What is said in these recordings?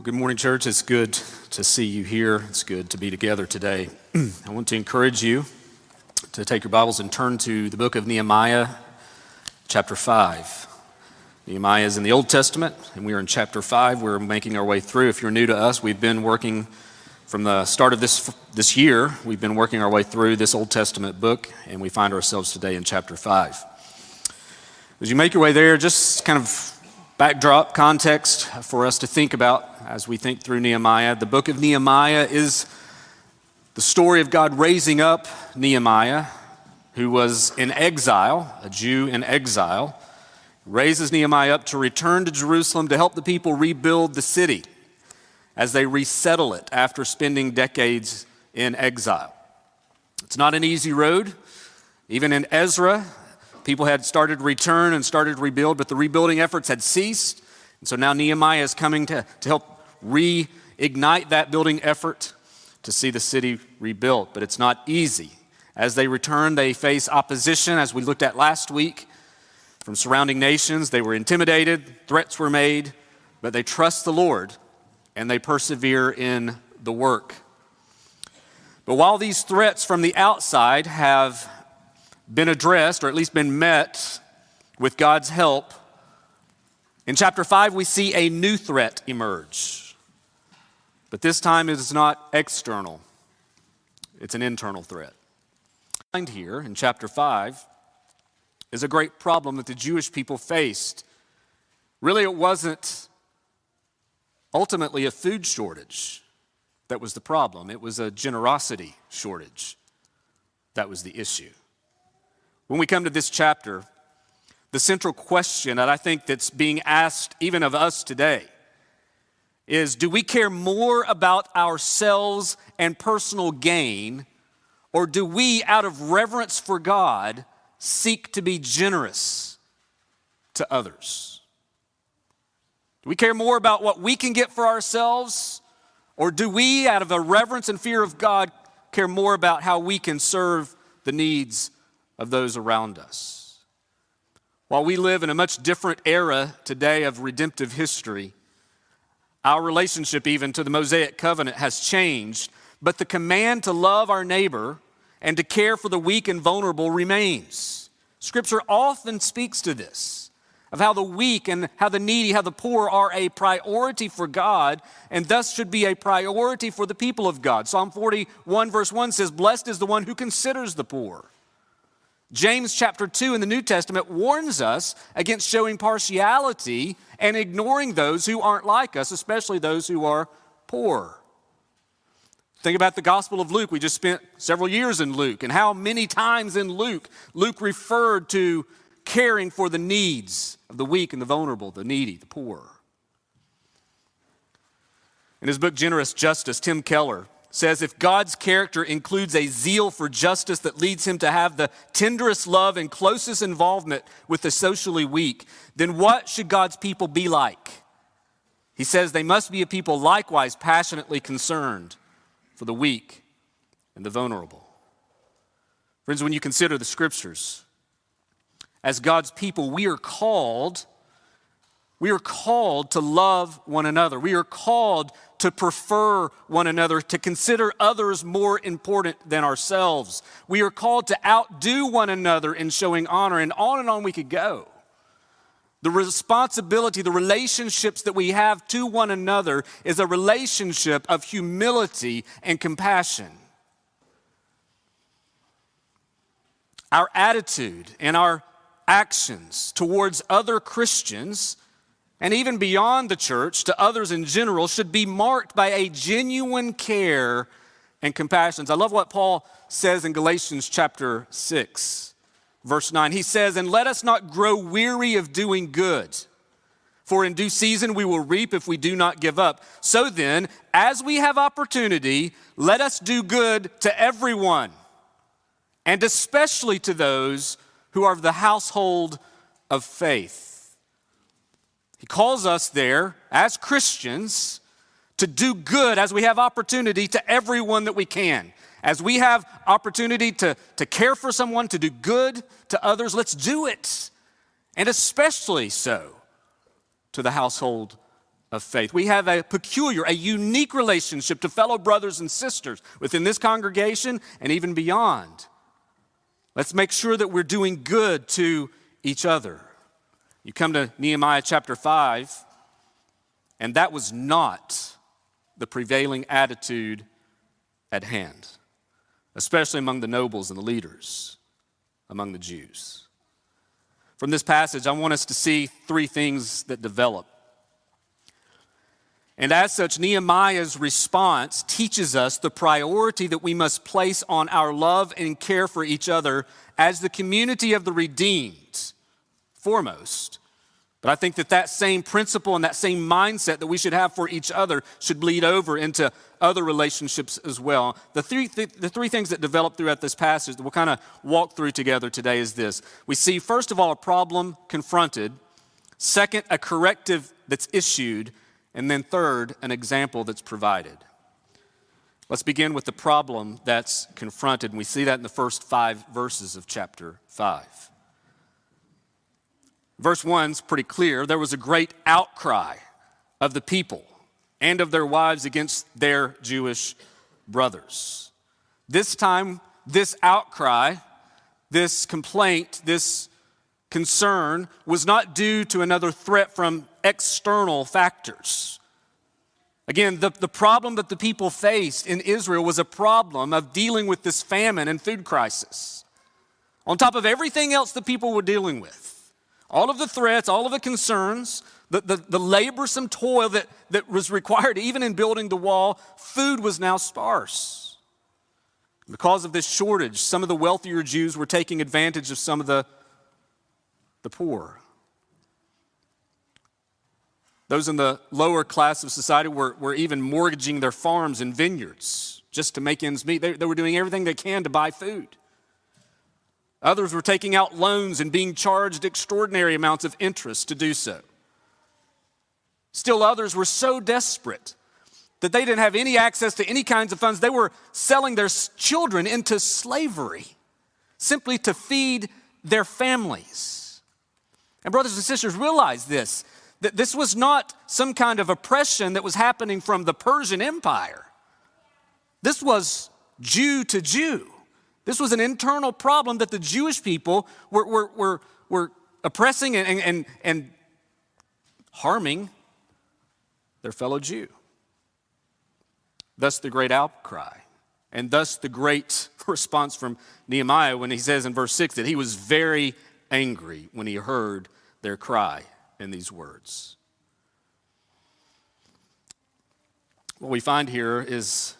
Well, good morning, church. It's good to see you here. It's good to be together today. I want to encourage you to take your Bibles and turn to the book of Nehemiah, chapter 5. Nehemiah is in the Old Testament, and we are in chapter 5. We're making our way through. If you're new to us, we've been working from the start of this year. We've been working our way through this Old Testament book, and we find ourselves today in chapter 5. As you make your way there, just kind of backdrop, context for us to think about as we think through Nehemiah. The book of Nehemiah is the story of God raising up Nehemiah, who was in exile, a Jew in exile, raises Nehemiah up to return to Jerusalem to help the people rebuild the city as they resettle it after spending decades in exile. It's not an easy road. Even in Ezra, people had started to return and started to rebuild, but the rebuilding efforts had ceased. And so now Nehemiah is coming to help reignite that building effort to see the city rebuilt. But it's not easy. As they return, they face opposition, as we looked at last week, from surrounding nations. They were intimidated, threats were made, but they trust the Lord and they persevere in the work. But while these threats from the outside have been addressed, or at least been met with God's help, in chapter 5 we see a new threat emerge. But this time it is not external, it's an internal threat. Find here in chapter 5 is a great problem that the Jewish people faced. Really, it wasn't ultimately a food shortage that was the problem. It was a generosity shortage that was the issue. When we come to this chapter, the central question that I think that's being asked even of us today is, do we care more about ourselves and personal gain, or do we, out of reverence for God, seek to be generous to others? Do we care more about what we can get for ourselves, or do we, out of a reverence and fear of God, care more about how we can serve the needs of those around us? While we live in a much different era today of redemptive history, our relationship even to the Mosaic Covenant has changed, but the command to love our neighbor and to care for the weak and vulnerable remains. Scripture often speaks to this, of how the weak and how the needy, how the poor are a priority for God, and thus should be a priority for the people of God. Psalm 41 verse 1 says, "Blessed is the one who considers the poor." James chapter 2 in the New Testament warns us against showing partiality and ignoring those who aren't like us, especially those who are poor. Think about the Gospel of Luke. We just spent several years in Luke, and how many times in Luke referred to caring for the needs of the weak and the vulnerable, the needy, the poor. In his book, Generous Justice, Tim Keller says, if God's character includes a zeal for justice that leads him to have the tenderest love and closest involvement with the socially weak, then what should God's people be like? He says they must be a people likewise passionately concerned for the weak and the vulnerable. Friends, when you consider the scriptures, as God's people, we are called to love one another. We are called to prefer one another, to consider others more important than ourselves. We are called to outdo one another in showing honor, and on we could go. The responsibility, the relationships that we have to one another is a relationship of humility and compassion. Our attitude and our actions towards other Christians, and even beyond the church, to others in general, should be marked by a genuine care and compassion. I love what Paul says in Galatians chapter 6, verse 9. He says, "And let us not grow weary of doing good, for in due season we will reap if we do not give up. So then, as we have opportunity, let us do good to everyone, and especially to those who are of the household of faith." He calls us there, as Christians, to do good as we have opportunity to everyone that we can. As we have opportunity to care for someone, to do good to others, let's do it. And especially so to the household of faith. We have a peculiar, a unique relationship to fellow brothers and sisters within this congregation and even beyond. Let's make sure that we're doing good to each other. You come to Nehemiah chapter 5, and that was not the prevailing attitude at hand, especially among the nobles and the leaders, among the Jews. From this passage, I want us to see three things that develop. And as such, Nehemiah's response teaches us the priority that we must place on our love and care for each other as the community of the redeemed, foremost. But I think that same principle and that same mindset that we should have for each other should bleed over into other relationships as well. The three things that develop throughout this passage that we'll kind of walk through together today is this. We see, first of all, a problem confronted. Second, a corrective that's issued. And then third, an example that's provided. Let's begin with the problem that's confronted. And we see that in the first 5 verses of chapter 5. Verse 1's pretty clear. There was a great outcry of the people and of their wives against their Jewish brothers. This time, this outcry, this complaint, this concern was not due to another threat from external factors. Again, the problem that the people faced in Israel was a problem of dealing with this famine and food crisis. On top of everything else the people were dealing with, all of the threats, all of the concerns, the laborsome toil that was required even in building the wall, food was now sparse. Because of this shortage, some of the wealthier Jews were taking advantage of some of the poor. Those in the lower class of society were even mortgaging their farms and vineyards just to make ends meet. They were doing everything they can to buy food. Others were taking out loans and being charged extraordinary amounts of interest to do so. Still others were so desperate that they didn't have any access to any kinds of funds. They were selling their children into slavery simply to feed their families. And brothers and sisters, realize this, that this was not some kind of oppression that was happening from the Persian Empire. This was Jew to Jew. This was an internal problem that the Jewish people were oppressing and harming their fellow Jew. Thus the great outcry, and thus the great response from Nehemiah when he says in verse 6 that he was very angry when he heard their cry in these words. What we find here is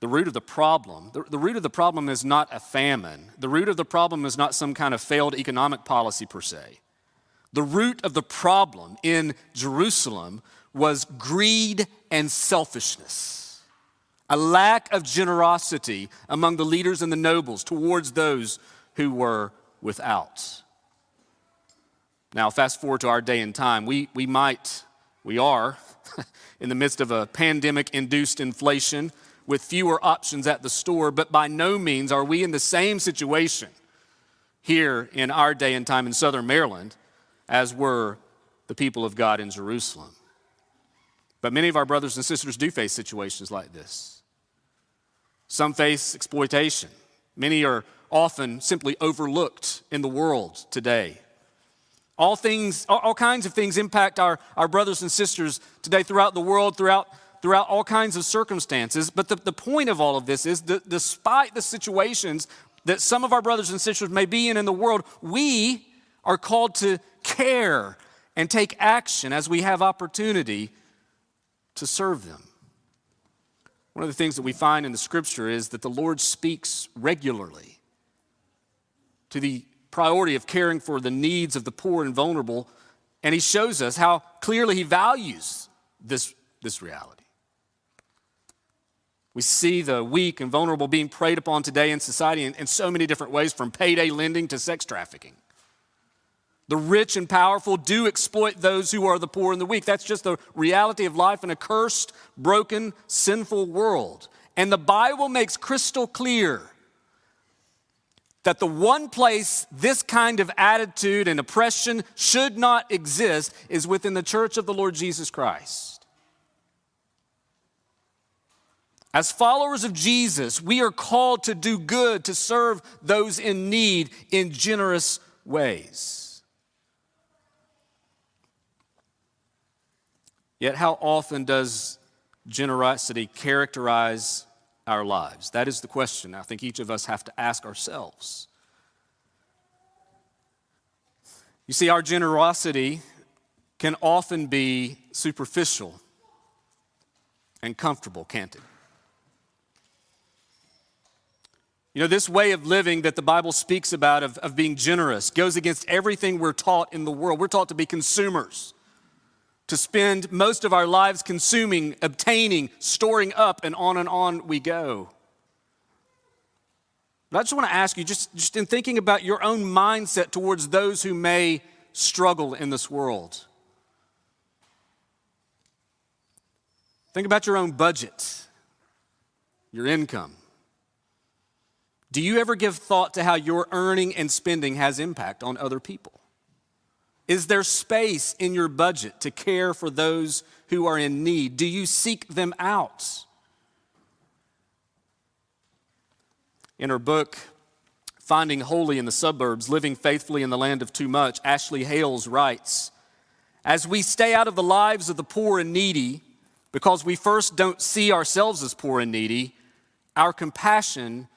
the root of the problem. The root of the problem is not a famine. The root of the problem is not some kind of failed economic policy per se. The root of the problem in Jerusalem was greed and selfishness, a lack of generosity among the leaders and the nobles towards those who were without. Now, fast forward to our day and time, we are in the midst of a pandemic-induced inflation with fewer options at the store, but by no means are we in the same situation here in our day and time in Southern Maryland as were the people of God in Jerusalem. But many of our brothers and sisters do face situations like this. Some face exploitation. Many are often simply overlooked in the world today. All kinds of things impact our brothers and sisters today throughout the world, throughout all kinds of circumstances. But the point of all of this is that despite the situations that some of our brothers and sisters may be in the world, we are called to care and take action as we have opportunity to serve them. One of the things that we find in the scripture is that the Lord speaks regularly to the priority of caring for the needs of the poor and vulnerable, and he shows us how clearly he values this reality. We see the weak and vulnerable being preyed upon today in society in so many different ways, from payday lending to sex trafficking. The rich and powerful do exploit those who are the poor and the weak. That's just the reality of life in a cursed, broken, sinful world. And the Bible makes crystal clear that the one place this kind of attitude and oppression should not exist is within the church of the Lord Jesus Christ. As followers of Jesus, we are called to do good, to serve those in need in generous ways. Yet how often does generosity characterize our lives? That is the question I think each of us have to ask ourselves. You see, our generosity can often be superficial and comfortable, can't it? You know, this way of living that the Bible speaks about, of being generous, goes against everything we're taught in the world. We're taught to be consumers, to spend most of our lives consuming, obtaining, storing up, and on we go. But I just want to ask you, just in thinking about your own mindset towards those who may struggle in this world, think about your own budget, your income. Do you ever give thought to how your earning and spending has impact on other people? Is there space in your budget to care for those who are in need? Do you seek them out? In her book, Finding Holy in the Suburbs, Living Faithfully in the Land of Too Much, Ashley Hales writes, "As we stay out of the lives of the poor and needy, because we first don't see ourselves as poor and needy, our compassion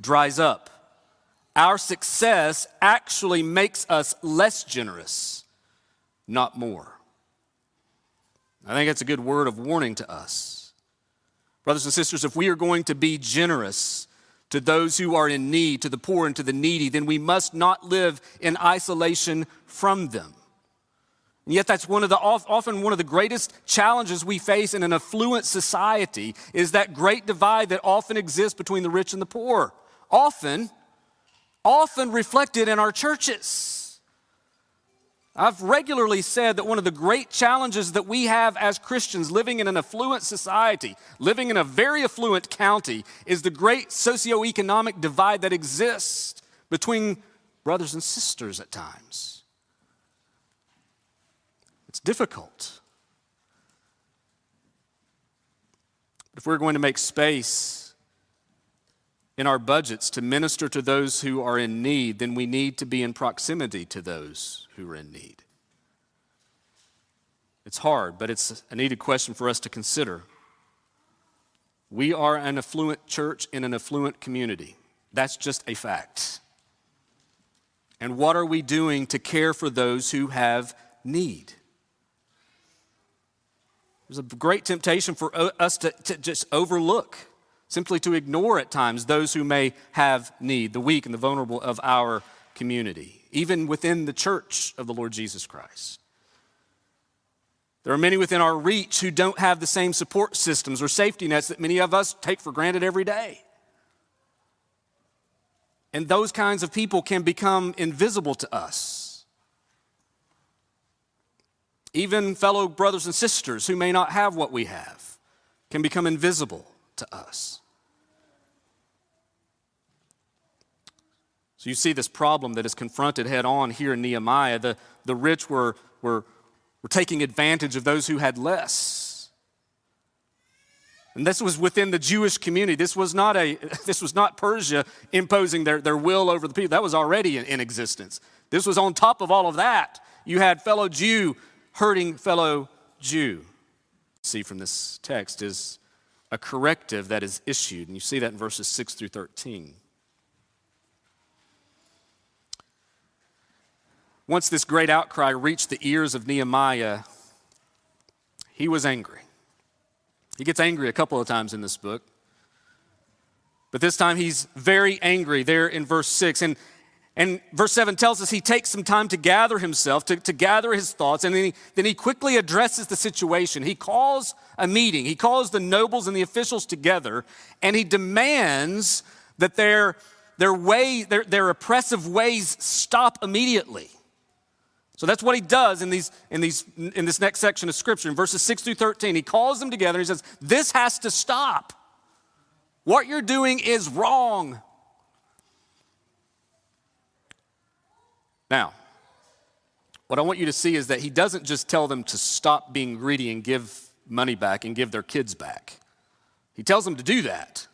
dries up. Our success actually makes us less generous, not more." I think that's a good word of warning to us. Brothers and sisters, if we are going to be generous to those who are in need, to the poor and to the needy, then we must not live in isolation from them. And yet that's often one of the greatest challenges we face in an affluent society, is that great divide that often exists between the rich and the poor. Often reflected in our churches. I've regularly said that one of the great challenges that we have as Christians living in an affluent society, living in a very affluent county, is the great socioeconomic divide that exists between brothers and sisters at times. It's difficult. But if we're going to make space in our budgets to minister to those who are in need, then we need to be in proximity to those who are in need. It's hard, but it's a needed question for us to consider. We are an affluent church in an affluent community. That's just a fact. And what are we doing to care for those who have need? There's a great temptation for us to just overlook, simply to ignore at times those who may have need, the weak and the vulnerable of our community, even within the church of the Lord Jesus Christ. There are many within our reach who don't have the same support systems or safety nets that many of us take for granted every day. And those kinds of people can become invisible to us. Even fellow brothers and sisters who may not have what we have can become invisible to us. So you see this problem that is confronted head on here in Nehemiah. The rich were taking advantage of those who had less. And this was within the Jewish community. This was not Persia imposing their will over the people. That was already in existence. This was on top of all of that. You had fellow Jew hurting fellow Jew. See from this text is a corrective that is issued, and you see that in verses 6 through 13. Once this great outcry reached the ears of Nehemiah, he was angry. He gets angry a couple of times in this book, but this time he's very angry there in verse 6. And verse 7 tells us he takes some time to gather himself, to gather his thoughts, and then he quickly addresses the situation. He calls a meeting. He calls the nobles and the officials together, and he demands that their oppressive ways stop immediately. So that's what he does in this next section of Scripture. In verses 6 through 13, he calls them together and he says, "This has to stop. What you're doing is wrong." Now, what I want you to see is that he doesn't just tell them to stop being greedy and give money back and give their kids back. He tells them to do that.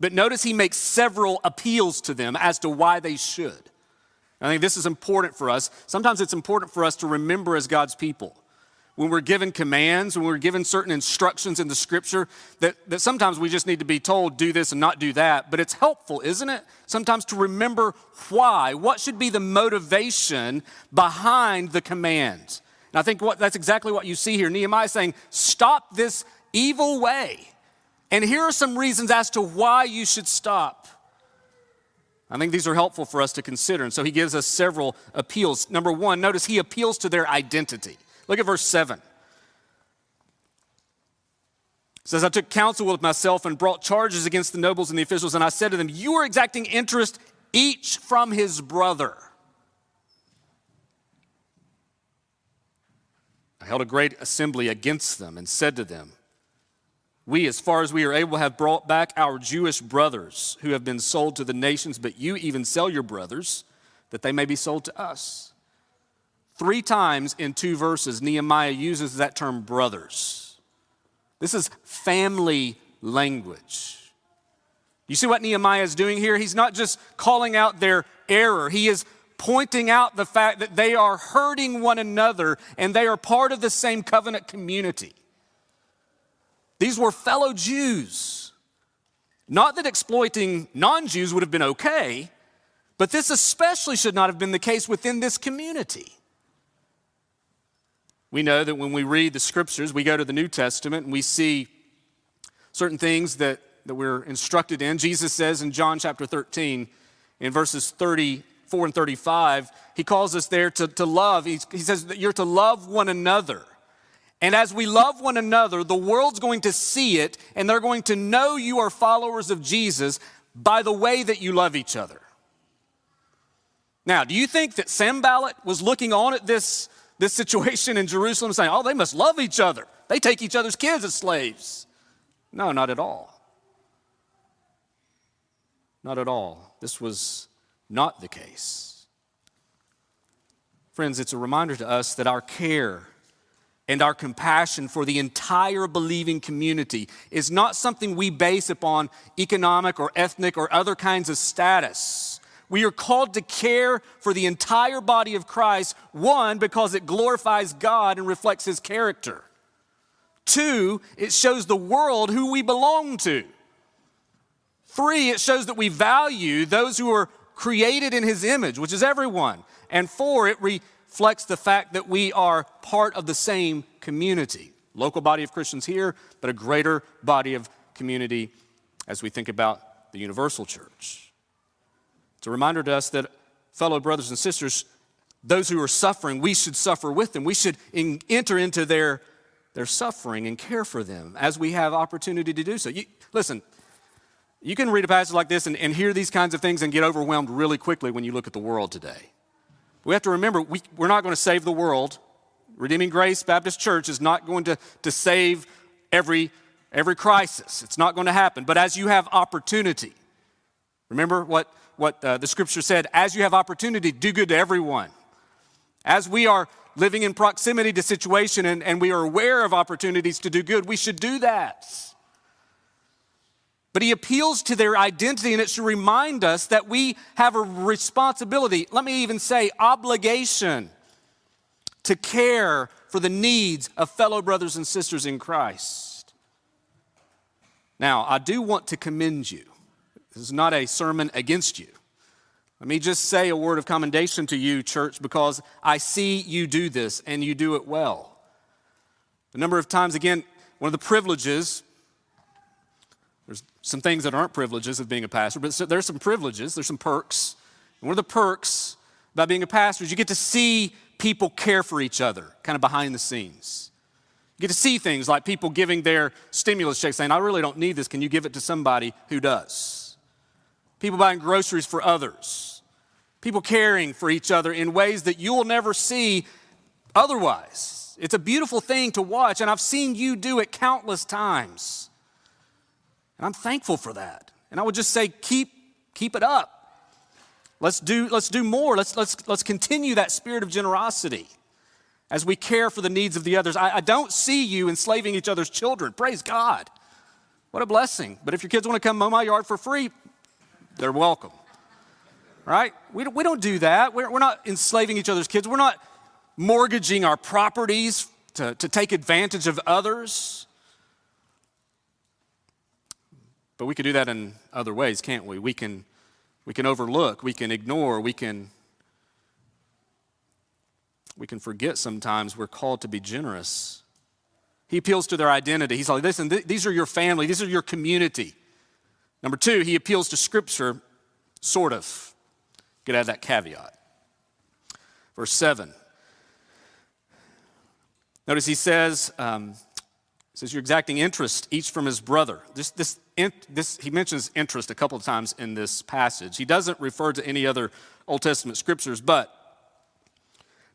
But notice he makes several appeals to them as to why they should. I think this is important for us. Sometimes it's important for us to remember as God's people, when we're given commands, when we're given certain instructions in the scripture, that sometimes we just need to be told, do this and not do that. But it's helpful, isn't it? Sometimes to remember why, what should be the motivation behind the commands. And I think that's exactly what you see here. Nehemiah is saying, stop this evil way. And here are some reasons as to why you should stop. I think these are helpful for us to consider. And so he gives us several appeals. Number one, notice he appeals to their identity. Look at verse 7. It says, I took counsel with myself and brought charges against the nobles and the officials. And I said to them, you are exacting interest each from his brother. I held a great assembly against them and said to them, we, as far as we are able, have brought back our Jewish brothers who have been sold to the nations, but you even sell your brothers that they may be sold to us. 3 times in 2 verses, Nehemiah uses that term brothers. This is family language. You see what Nehemiah is doing here? He's not just calling out their error. He is pointing out the fact that they are hurting one another and they are part of the same covenant community. These were fellow Jews. Not that exploiting non-Jews would have been okay, but this especially should not have been the case within this community. We know that when we read the scriptures, we go to the New Testament and we see certain things that we're instructed in. Jesus says in John chapter 13, in verses 34 and 35, he calls us there to love. He says that you're to love one another. And as we love one another, the world's going to see it, and they're going to know you are followers of Jesus by the way that you love each other. Now, do you think that Sanballat was looking on at this situation in Jerusalem saying, oh, they must love each other. They take each other's kids as slaves. No, not at all. Not at all. This was not the case. Friends, it's a reminder to us that our care and our compassion for the entire believing community is not something we base upon economic or ethnic or other kinds of status. We are called to care for the entire body of Christ, 1, because it glorifies God and reflects his character. 2, it shows the world who we belong to. 3, it shows that we value those who are created in his image, which is everyone. And 4, it reflects the fact that we are part of the same community. Local body of Christians here, but a greater body of community as we think about the universal church. It's a reminder to us that fellow brothers and sisters, those who are suffering, we should suffer with them. We should enter into their suffering and care for them as we have opportunity to do so. Listen, you can read a passage like this and hear these kinds of things and get overwhelmed really quickly when you look at the world today. We have to remember, we're not going to save the world. Redeeming Grace Baptist Church is not going to save every crisis. It's not going to happen. But as you have opportunity, remember what the scripture said, as you have opportunity, do good to everyone. As we are living in proximity to situation and we are aware of opportunities to do good, we should do that. But he appeals to their identity, and it should remind us that we have a responsibility, let me even say obligation, to care for the needs of fellow brothers and sisters in Christ. Now, I do want to commend you. This is not a sermon against you. Let me just say a word of commendation to you, church, because I see you do this and you do it well. A number of times, again, one of the privileges, there's some things that aren't privileges of being a pastor, but there's some privileges, there's some perks. And one of the perks about being a pastor is you get to see people care for each other, kind of behind the scenes. You get to see things like people giving their stimulus checks saying, I really don't need this, can you give it to somebody who does? People buying groceries for others. People caring for each other in ways that you'll never see otherwise. It's a beautiful thing to watch, and I've seen you do it countless times. And I'm thankful for that. And I would just say, keep it up. Let's do more. Let's continue that spirit of generosity as we care for the needs of the others. I don't see you enslaving each other's children. Praise God. What a blessing. But if your kids want to come mow my yard for free, they're welcome. Right? We don't do that. We're not enslaving each other's kids. We're not mortgaging our properties to take advantage of others. But we can do that in other ways, can't we? We can overlook, we can ignore, we can forget sometimes we're called to be generous. He appeals to their identity. He's like, listen, these are your family, these are your community. Number two, he appeals to Scripture, sort of. You could add that caveat. Verse 7. Notice he says, you're exacting interest each from his brother. He mentions interest a couple of times in this passage. He doesn't refer to any other Old Testament scriptures, but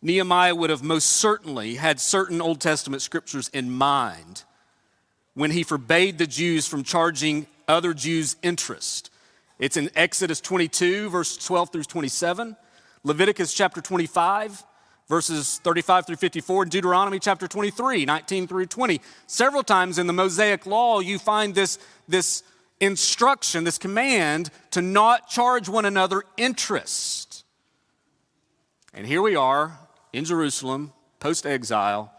Nehemiah would have most certainly had certain Old Testament scriptures in mind when he forbade the Jews from charging other Jews interest. It's in Exodus 22, verse 12 through 27, Leviticus chapter 25, verses 35 through 54, and Deuteronomy chapter 23, 19 through 20. Several times in the Mosaic Law, you find this instruction, this command to not charge one another interest. And here we are in Jerusalem, post-exile,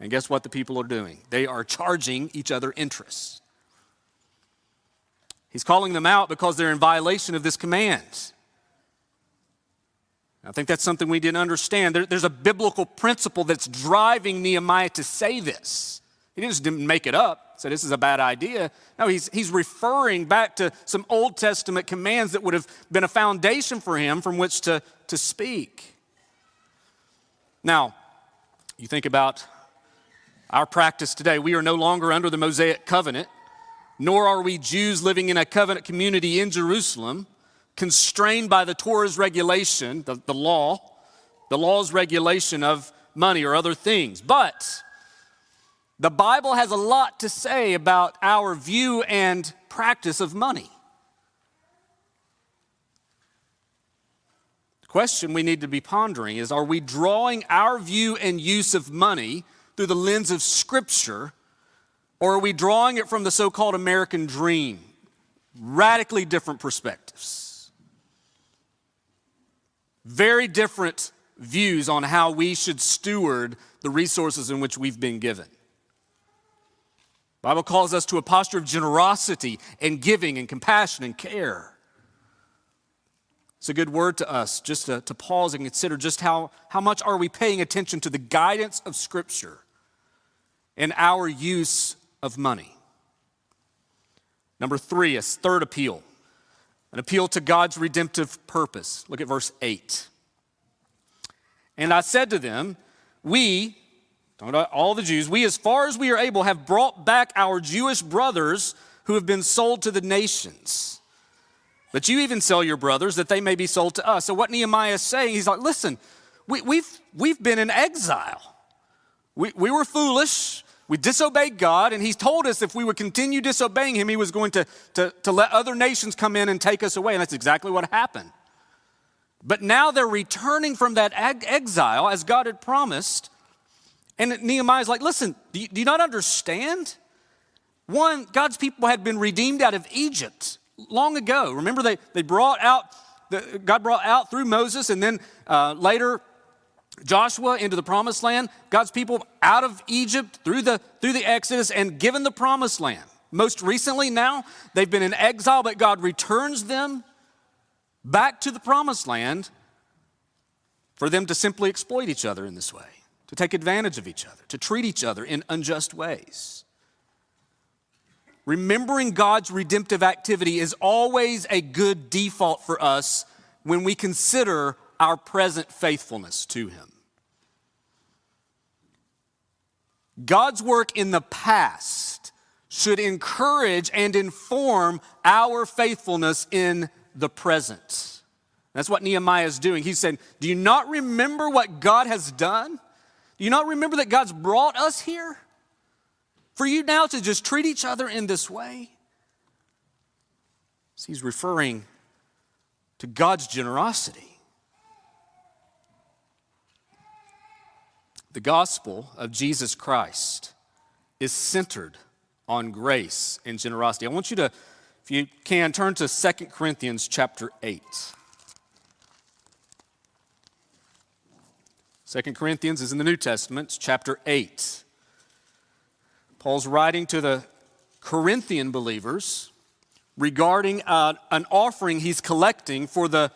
and guess what the people are doing? They are charging each other interest. He's calling them out because they're in violation of this command. I think that's something we didn't understand. There's a biblical principle that's driving Nehemiah to say this. He just didn't make it up, say this is a bad idea. No, he's referring back to some Old Testament commands that would have been a foundation for him from which to speak. Now, you think about our practice today. We are no longer under the Mosaic Covenant, nor are we Jews living in a covenant community in Jerusalem, constrained by the Torah's regulation, the law's regulation of money or other things. But the Bible has a lot to say about our view and practice of money. The question we need to be pondering is, are we drawing our view and use of money through the lens of Scripture, or are we drawing it from the so-called American dream? Radically different perspectives. Very different views on how we should steward the resources in which we've been given. The Bible calls us to a posture of generosity and giving and compassion and care. It's a good word to us just to pause and consider just how much are we paying attention to the guidance of Scripture in our use of money. Number three, a third appeal, an appeal to God's redemptive purpose. Look at verse 8. And I said to them, we, talking about all the Jews, we as far as we are able have brought back our Jewish brothers who have been sold to the nations. But you even sell your brothers that they may be sold to us. So what Nehemiah is saying, he's like, listen, we've been in exile. We were foolish. We disobeyed God, and he's told us if we would continue disobeying him, he was going to let other nations come in and take us away, and that's exactly what happened. But now they're returning from that exile, as God had promised, and Nehemiah's like, listen, do you not understand? One, God's people had been redeemed out of Egypt long ago. Remember, God brought out through Moses, and then later, Joshua into the promised land, God's people out of Egypt through the Exodus and given the promised land. Most recently now, they've been in exile, but God returns them back to the promised land for them to simply exploit each other in this way, to take advantage of each other, to treat each other in unjust ways. Remembering God's redemptive activity is always a good default for us when we consider our present faithfulness to him. God's work in the past should encourage and inform our faithfulness in the present. That's what Nehemiah is doing. He's saying, do you not remember what God has done? Do you not remember that God's brought us here? For you now to just treat each other in this way? So he's referring to God's generosity. The gospel of Jesus Christ is centered on grace and generosity. I want you to, if you can, turn to 2 Corinthians chapter 8. 2 Corinthians is in the New Testament, it's chapter 8. Paul's writing to the Corinthian believers regarding an offering he's collecting for the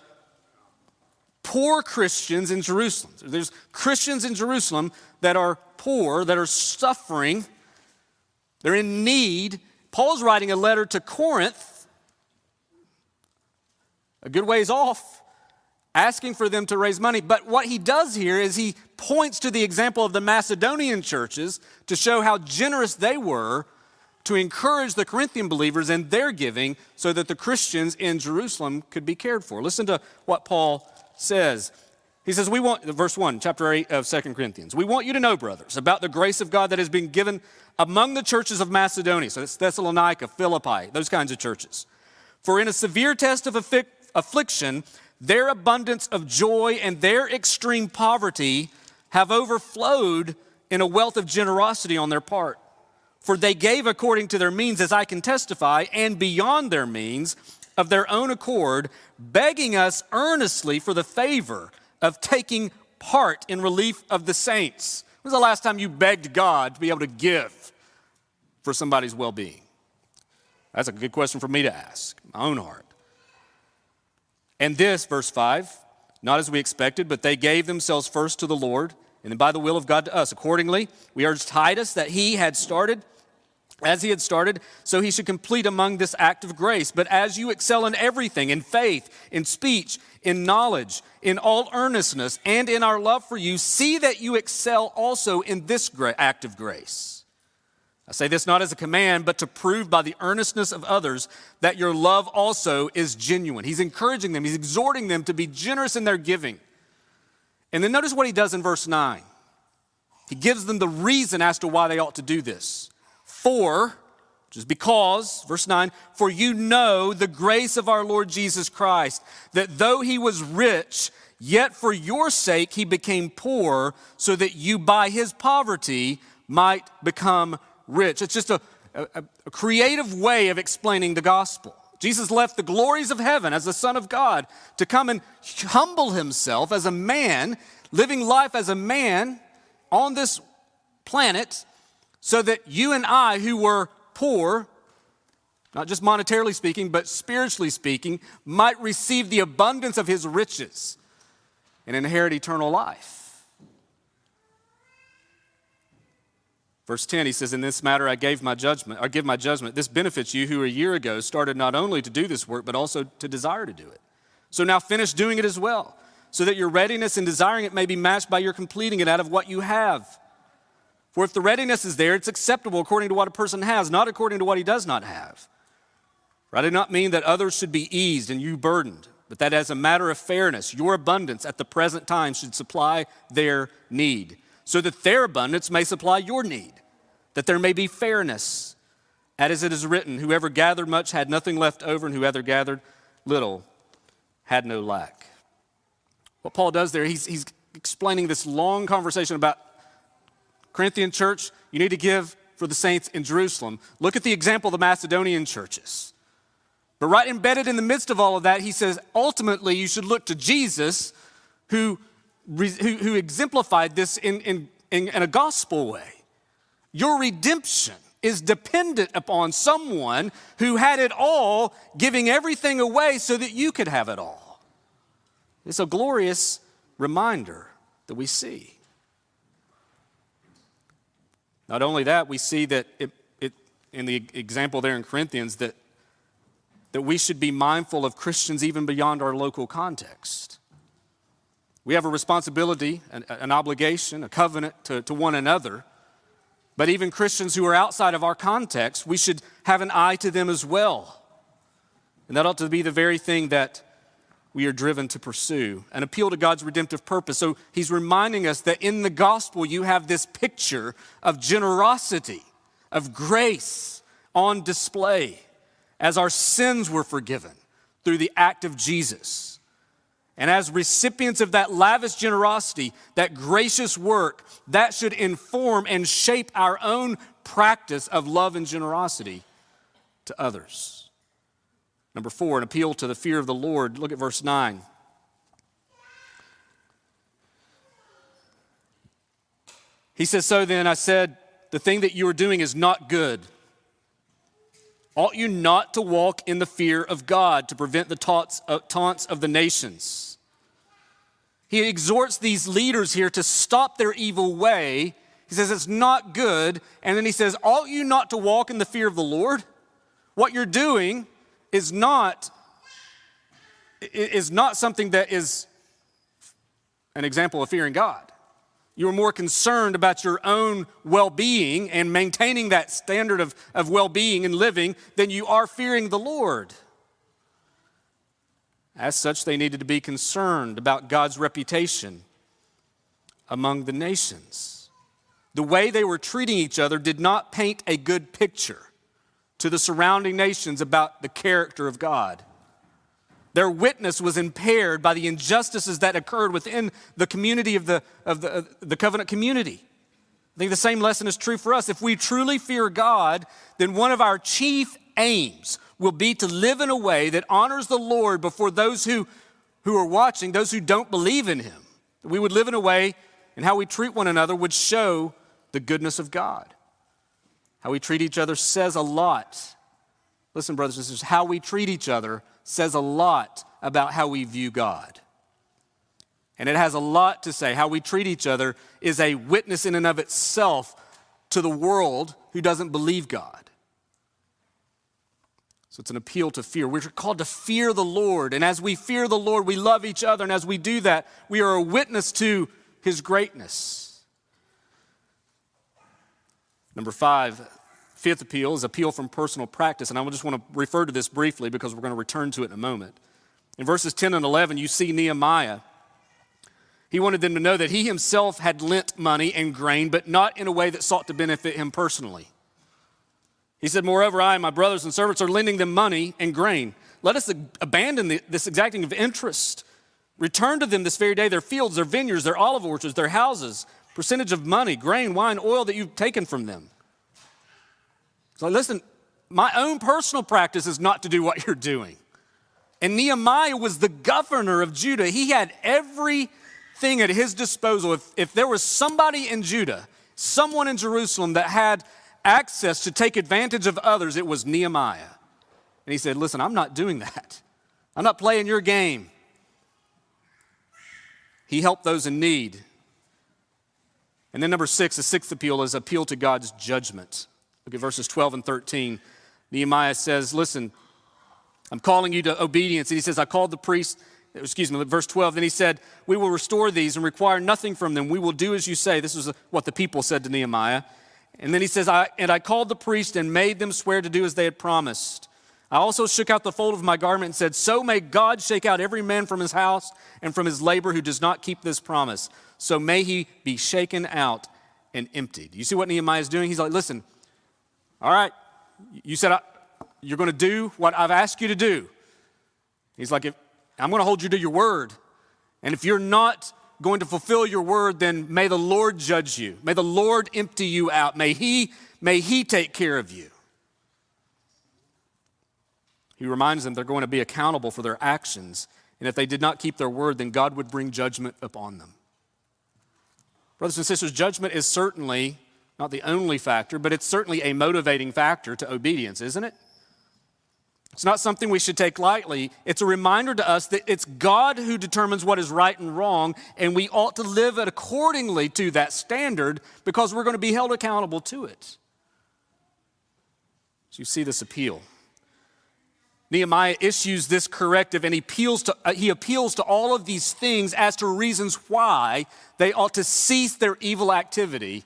poor Christians in Jerusalem. There's Christians in Jerusalem that are poor, that are suffering, they're in need. Paul's writing a letter to Corinth, a good ways off, asking for them to raise money. But what he does here is he points to the example of the Macedonian churches to show how generous they were to encourage the Corinthian believers in their giving so that the Christians in Jerusalem could be cared for. Listen to what Paul says. He says, we want, verse 1, chapter 8 of 2 Corinthians, we want you to know, brothers, about the grace of God that has been given among the churches of Macedonia. So that's Thessalonica, Philippi, those kinds of churches. For in a severe test of affliction, their abundance of joy and their extreme poverty have overflowed in a wealth of generosity on their part. For they gave according to their means, as I can testify, and beyond their means, of their own accord, begging us earnestly for the favor of taking part in relief of the saints. When was the last time you begged God to be able to give for somebody's well-being? That's a good question for me to ask, my own heart. And this, verse 5, not as we expected, but they gave themselves first to the Lord, and then by the will of God to us. Accordingly, we urge Titus that as he had started, so he should complete among this act of grace. But as you excel in everything, in faith, in speech, in knowledge, in all earnestness, and in our love for you, see that you excel also in this act of grace. I say this not as a command, but to prove by the earnestness of others that your love also is genuine. He's encouraging them. He's exhorting them to be generous in their giving. And then notice what he does in verse 9. He gives them the reason as to why they ought to do this. For, which is because, verse 9, for you know the grace of our Lord Jesus Christ, that though he was rich, yet for your sake he became poor, so that you by his poverty might become rich. It's just a creative way of explaining the gospel. Jesus left the glories of heaven as the Son of God to come and humble himself as a man, living life as a man on this planet, so that you and I who were poor, not just monetarily speaking, but spiritually speaking, might receive the abundance of his riches and inherit eternal life. Verse 10, he says, in this matter I gave my judgment, or give my judgment. This benefits you who a year ago started not only to do this work, but also to desire to do it. So now finish doing it as well, so that your readiness in desiring it may be matched by your completing it out of what you have. For if the readiness is there, it's acceptable according to what a person has, not according to what he does not have. For I do not mean that others should be eased and you burdened, but that as a matter of fairness, your abundance at the present time should supply their need, so that their abundance may supply your need, that there may be fairness. As it is written, whoever gathered much had nothing left over, and whoever gathered little had no lack. What Paul does there, he's explaining this long conversation about Corinthian church, you need to give for the saints in Jerusalem. Look at the example of the Macedonian churches. But right embedded in the midst of all of that, he says, ultimately, you should look to Jesus who exemplified this in a gospel way. Your redemption is dependent upon someone who had it all, giving everything away so that you could have it all. It's a glorious reminder that we see. Not only that, we see that it in the example there in Corinthians that we should be mindful of Christians even beyond our local context. We have a responsibility, an obligation, a covenant to one another, but even Christians who are outside of our context, we should have an eye to them as well. And that ought to be the very thing that we are driven to pursue, an appeal to God's redemptive purpose. So he's reminding us that in the gospel, you have this picture of generosity, of grace on display as our sins were forgiven through the act of Jesus. And as recipients of that lavish generosity, that gracious work, that should inform and shape our own practice of love and generosity to others. Number 4, an appeal to the fear of the Lord. Look at verse 9. He says, "So then I said, the thing that you are doing is not good. Ought you not to walk in the fear of God to prevent the taunts of the nations?" He exhorts these leaders here to stop their evil way. He says it's not good. And then he says, ought you not to walk in the fear of the Lord? What you're doing is not something that is an example of fearing God. You are more concerned about your own well-being and maintaining that standard of well-being and living than you are fearing the Lord. As such, they needed to be concerned about God's reputation among the nations. The way they were treating each other did not paint a good picture to the surrounding nations about the character of God. Their witness was impaired by the injustices that occurred within the community of the covenant community. I think the same lesson is true for us. If we truly fear God, then one of our chief aims will be to live in a way that honors the Lord before those who are watching, those who don't believe in Him. We would live in a way, and how we treat one another would show the goodness of God. How we treat each other says a lot. Listen, brothers and sisters, how we treat each other says a lot about how we view God. And it has a lot to say. How we treat each other is a witness in and of itself to the world who doesn't believe God. So it's an appeal to fear. We're called to fear the Lord. And as we fear the Lord, we love each other. And as we do that, we are a witness to His greatness. Number 5, fifth appeal is appeal from personal practice. And I just want to refer to this briefly because we're going to return to it in a moment. In verses 10 and 11, you see Nehemiah. He wanted them to know that he himself had lent money and grain, but not in a way that sought to benefit him personally. He said, "Moreover, I and my brothers and servants are lending them money and grain. Let us abandon this exacting of interest. Return to them this very day their fields, their vineyards, their olive orchards, their houses, percentage of money, grain, wine, oil that you've taken from them." So listen, my own personal practice is not to do what you're doing. And Nehemiah was the governor of Judah. He had everything at his disposal. If there was somebody in Judah, someone in Jerusalem that had access to take advantage of others, it was Nehemiah. And he said, listen, I'm not doing that. I'm not playing your game. He helped those in need. And then number 6, the sixth appeal is appeal to God's judgment. Look at verses 12 and 13. Nehemiah says, listen, I'm calling you to obedience. And he says, verse 12. Then he said, we will restore these and require nothing from them. We will do as you say. This is what the people said to Nehemiah. And then he says, I called the priest and made them swear to do as they had promised. I also shook out the fold of my garment and said, so may God shake out every man from his house and from his labor who does not keep this promise. So may he be shaken out and emptied. You see what Nehemiah is doing? He's like, listen, all right, you said you're going to do what I've asked you to do. He's like, I'm going to hold you to your word. And if you're not going to fulfill your word, then may the Lord judge you. May the Lord empty you out. May he take care of you. He reminds them they're going to be accountable for their actions. And if they did not keep their word, then God would bring judgment upon them. Brothers and sisters, judgment is certainly not the only factor, but it's certainly a motivating factor to obedience, isn't it? It's not something we should take lightly. It's a reminder to us that it's God who determines what is right and wrong, and we ought to live accordingly to that standard because we're going to be held accountable to it. So you see this appeal. Nehemiah issues this corrective and he appeals to all of these things as to reasons why they ought to cease their evil activity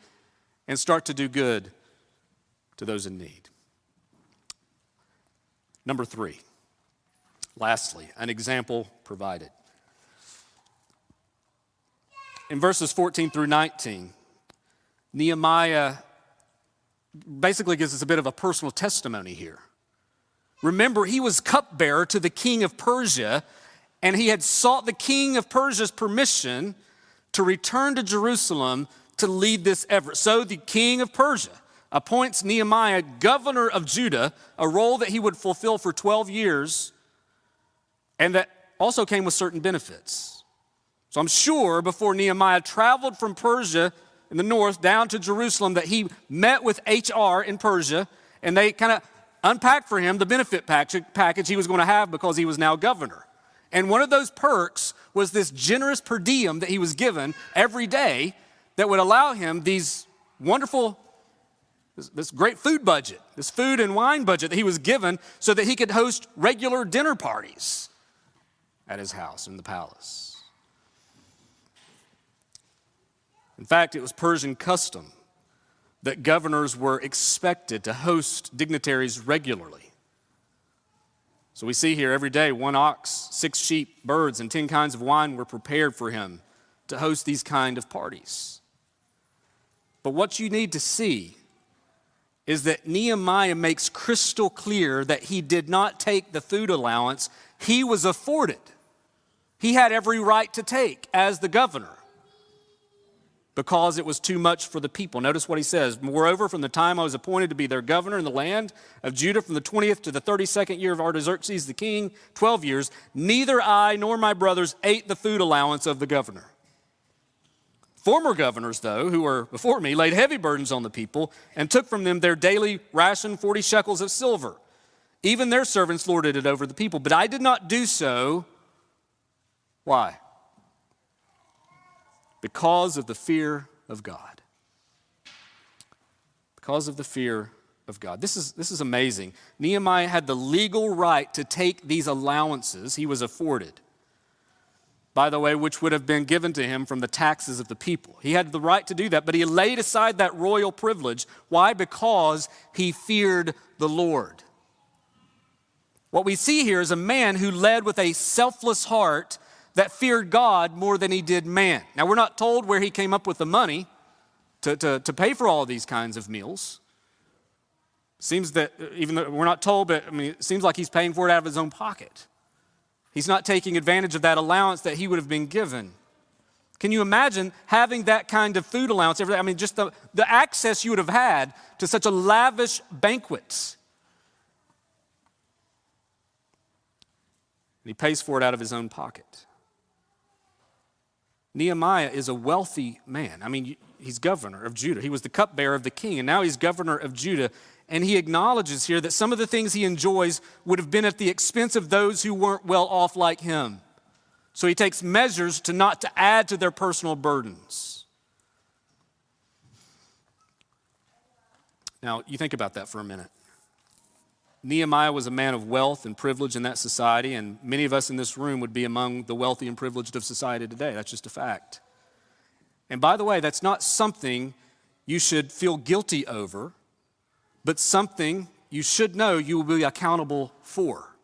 and start to do good to those in need. Number 3, lastly, an example provided. In verses 14 through 19, Nehemiah basically gives us a bit of a personal testimony here. Remember, he was cupbearer to the king of Persia, and he had sought the king of Persia's permission to return to Jerusalem to lead this effort. So the king of Persia appoints Nehemiah governor of Judah, a role that he would fulfill for 12 years, and that also came with certain benefits. So I'm sure before Nehemiah traveled from Persia in the north down to Jerusalem that he met with HR in Persia, and they kind of unpacked for him the benefit package he was going to have because he was now governor. And one of those perks was this generous per diem that he was given every day that would allow him these wonderful, this great food budget, this food and wine budget that he was given so that he could host regular dinner parties at his house in the palace. In fact, it was Persian custom that governors were expected to host dignitaries regularly. So we see here every day 1 ox, 6 sheep, birds, and 10 kinds of wine were prepared for him to host these kind of parties. But what you need to see is that Nehemiah makes crystal clear that he did not take the food allowance he was afforded. He had every right to take as the governor, because it was too much for the people. Notice what he says. Moreover, from the time I was appointed to be their governor in the land of Judah, from the 20th to the 32nd year of Artaxerxes the king, 12 years, neither I nor my brothers ate the food allowance of the governor. Former governors, though, who were before me, laid heavy burdens on the people and took from them their daily ration, 40 shekels of silver. Even their servants lorded it over the people, but I did not do so. Why? Because of the fear of God. Because of the fear of God. This is amazing. Nehemiah had the legal right to take these allowances he was afforded, by the way, which would have been given to him from the taxes of the people. He had the right to do that, but he laid aside that royal privilege. Why? Because he feared the Lord. What we see here is a man who led with a selfless heart that feared God more than he did man. Now, we're not told where he came up with the money to pay for all of these kinds of meals. Seems that, even though we're not told, but I mean, it seems like he's paying for it out of his own pocket. He's not taking advantage of that allowance that he would have been given. Can you imagine having that kind of food allowance? I mean, just the access you would have had to such a lavish banquet. And he pays for it out of his own pocket. Nehemiah is a wealthy man. I mean, he's governor of Judah. He was the cupbearer of the king, and now he's governor of Judah. And he acknowledges here that some of the things he enjoys would have been at the expense of those who weren't well off like him. So he takes measures to not to add to their personal burdens. Now, you think about that for a minute. Nehemiah was a man of wealth and privilege in that society, and many of us in this room would be among the wealthy and privileged of society today. That's just a fact. And by the way, that's not something you should feel guilty over, but something you should know you will be accountable for.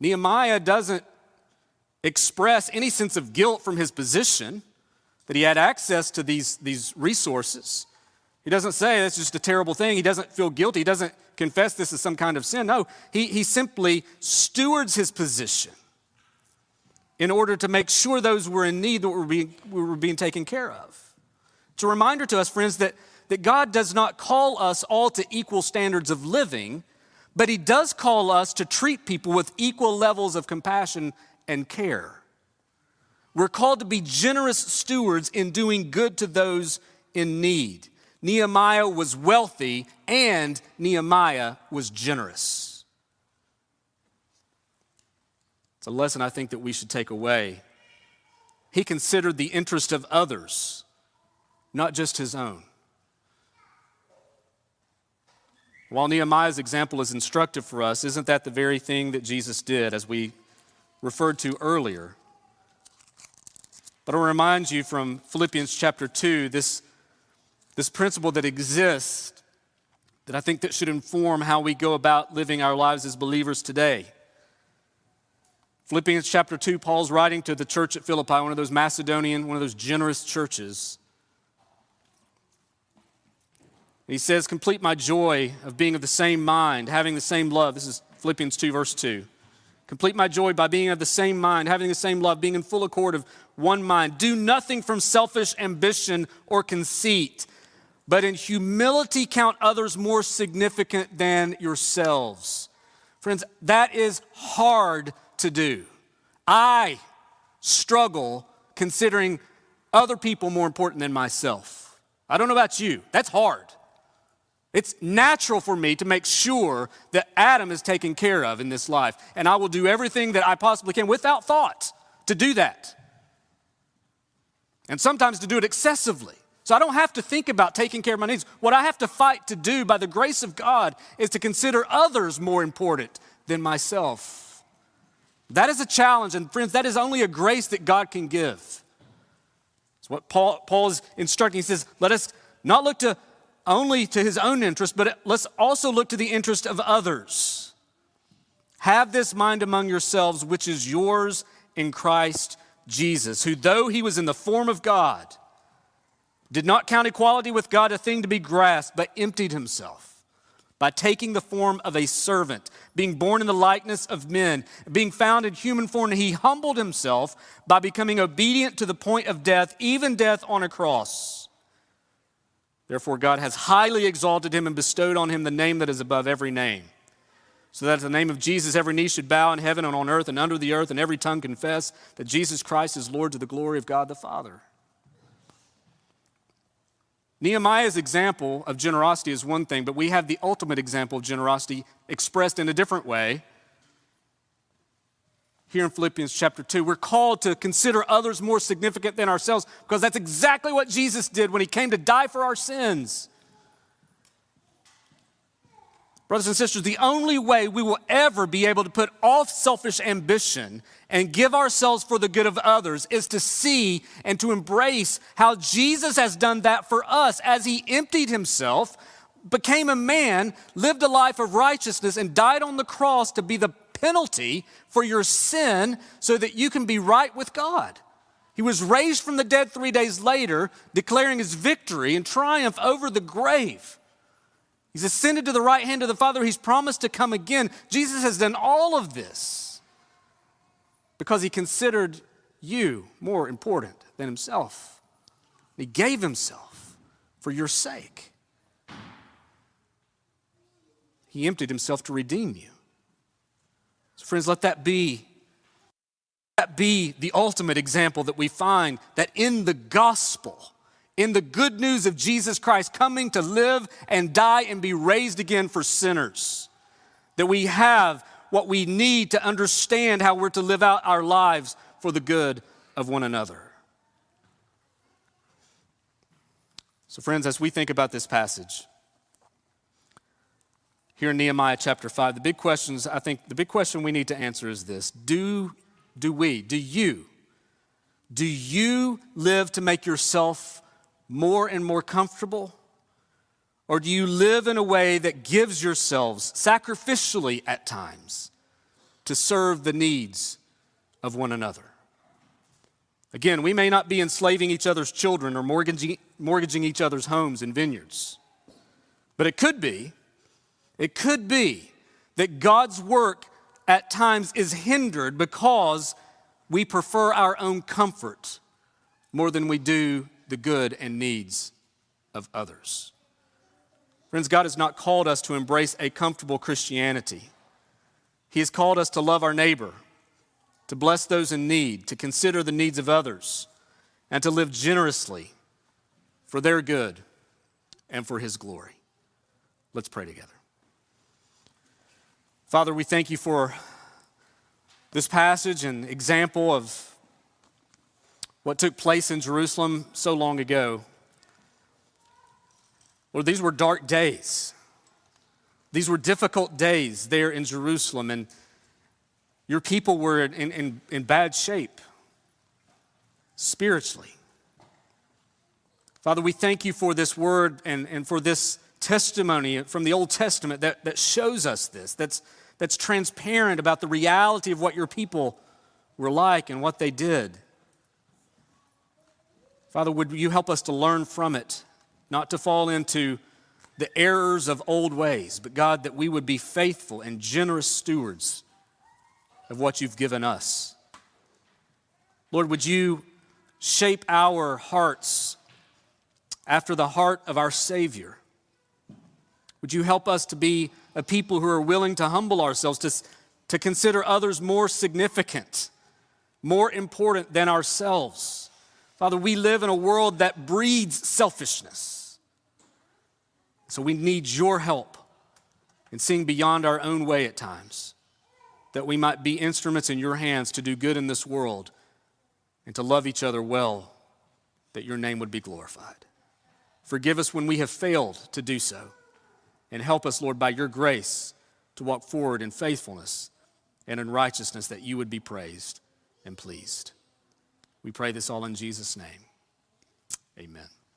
Nehemiah doesn't express any sense of guilt from his position that he had access to these resources. He doesn't say that's just a terrible thing. He doesn't feel guilty. He doesn't confess this as some kind of sin. No, he simply stewards his position in order to make sure those who were in need that were being taken care of. It's a reminder to us, friends, that God does not call us all to equal standards of living, but he does call us to treat people with equal levels of compassion and care. We're called to be generous stewards in doing good to those in need. Nehemiah was wealthy and Nehemiah was generous. It's a lesson I think that we should take away. He considered the interest of others, not just his own. While Nehemiah's example is instructive for us, isn't that the very thing that Jesus did, as we referred to earlier? But I'll remind you from Philippians chapter 2, this principle that exists that I think that should inform how we go about living our lives as believers today. Philippians chapter 2, Paul's writing to the church at Philippi, one of those Macedonian, one of those generous churches. He says, complete my joy of being of the same mind, having the same love. This is Philippians 2, verse 2. Complete my joy by being of the same mind, having the same love, being in full accord of one mind. Do nothing from selfish ambition or conceit, but in humility count others more significant than yourselves. Friends, that is hard to do. I struggle considering other people more important than myself. I don't know about you. That's hard. It's natural for me to make sure that Adam is taken care of in this life, and I will do everything that I possibly can without thought to do that, and sometimes to do it excessively. So I don't have to think about taking care of my needs. What I have to fight to do by the grace of God is to consider others more important than myself. That is a challenge, and friends, that is only a grace that God can give. It's what Paul is instructing. He says, let us not look to only to his own interest, but let's also look to the interest of others. Have this mind among yourselves, which is yours in Christ Jesus, who though he was in the form of God, did not count equality with God a thing to be grasped, but emptied himself by taking the form of a servant, being born in the likeness of men, being found in human form. He humbled himself by becoming obedient to the point of death, even death on a cross. Therefore, God has highly exalted him and bestowed on him the name that is above every name, so that at the name of Jesus, every knee should bow in heaven and on earth and under the earth, and every tongue confess that Jesus Christ is Lord to the glory of God the Father. Nehemiah's example of generosity is one thing, but we have the ultimate example of generosity expressed in a different way. Here in Philippians chapter 2, we're called to consider others more significant than ourselves, because that's exactly what Jesus did when he came to die for our sins. Brothers and sisters, the only way we will ever be able to put off selfish ambition and give ourselves for the good of others is to see and to embrace how Jesus has done that for us as he emptied himself, became a man, lived a life of righteousness, and died on the cross to be the penalty for your sin so that you can be right with God. He was raised from the dead 3 days later, declaring his victory and triumph over the grave. He's ascended to the right hand of the Father. He's promised to come again. Jesus has done all of this because he considered you more important than himself. He gave himself for your sake. He emptied himself to redeem you. So friends, let that be the ultimate example that we find, that in the gospel, in the good news of Jesus Christ coming to live and die and be raised again for sinners, that we have what we need to understand how we're to live out our lives for the good of one another. So friends, as we think about this passage, here in Nehemiah chapter 5, the big question we need to answer is this. Do you live to make yourself more and more comfortable? Or do you live in a way that gives yourselves sacrificially at times to serve the needs of one another? Again, we may not be enslaving each other's children or mortgaging each other's homes and vineyards, but it could be that God's work at times is hindered because we prefer our own comfort more than we do the good and needs of others. Friends, God has not called us to embrace a comfortable Christianity. He has called us to love our neighbor, to bless those in need, to consider the needs of others, and to live generously for their good and for his glory. Let's pray together. Father, we thank you for this passage and example of what took place in Jerusalem so long ago. Lord, these were dark days. These were difficult days there in Jerusalem, and your people were in bad shape spiritually. Father, we thank you for this word and for this testimony from the Old Testament that shows us this, that's transparent about the reality of what your people were like and what they did. Father, would you help us to learn from it, not to fall into the errors of old ways, but God, that we would be faithful and generous stewards of what you've given us. Lord, would you shape our hearts after the heart of our Savior? Would you help us to be a people who are willing to humble ourselves, to consider others more significant, more important than ourselves? Father, we live in a world that breeds selfishness. So we need your help in seeing beyond our own way at times, that we might be instruments in your hands to do good in this world and to love each other well, that your name would be glorified. Forgive us when we have failed to do so, and help us, Lord, by your grace to walk forward in faithfulness and in righteousness, that you would be praised and pleased. We pray this all in Jesus' name. Amen.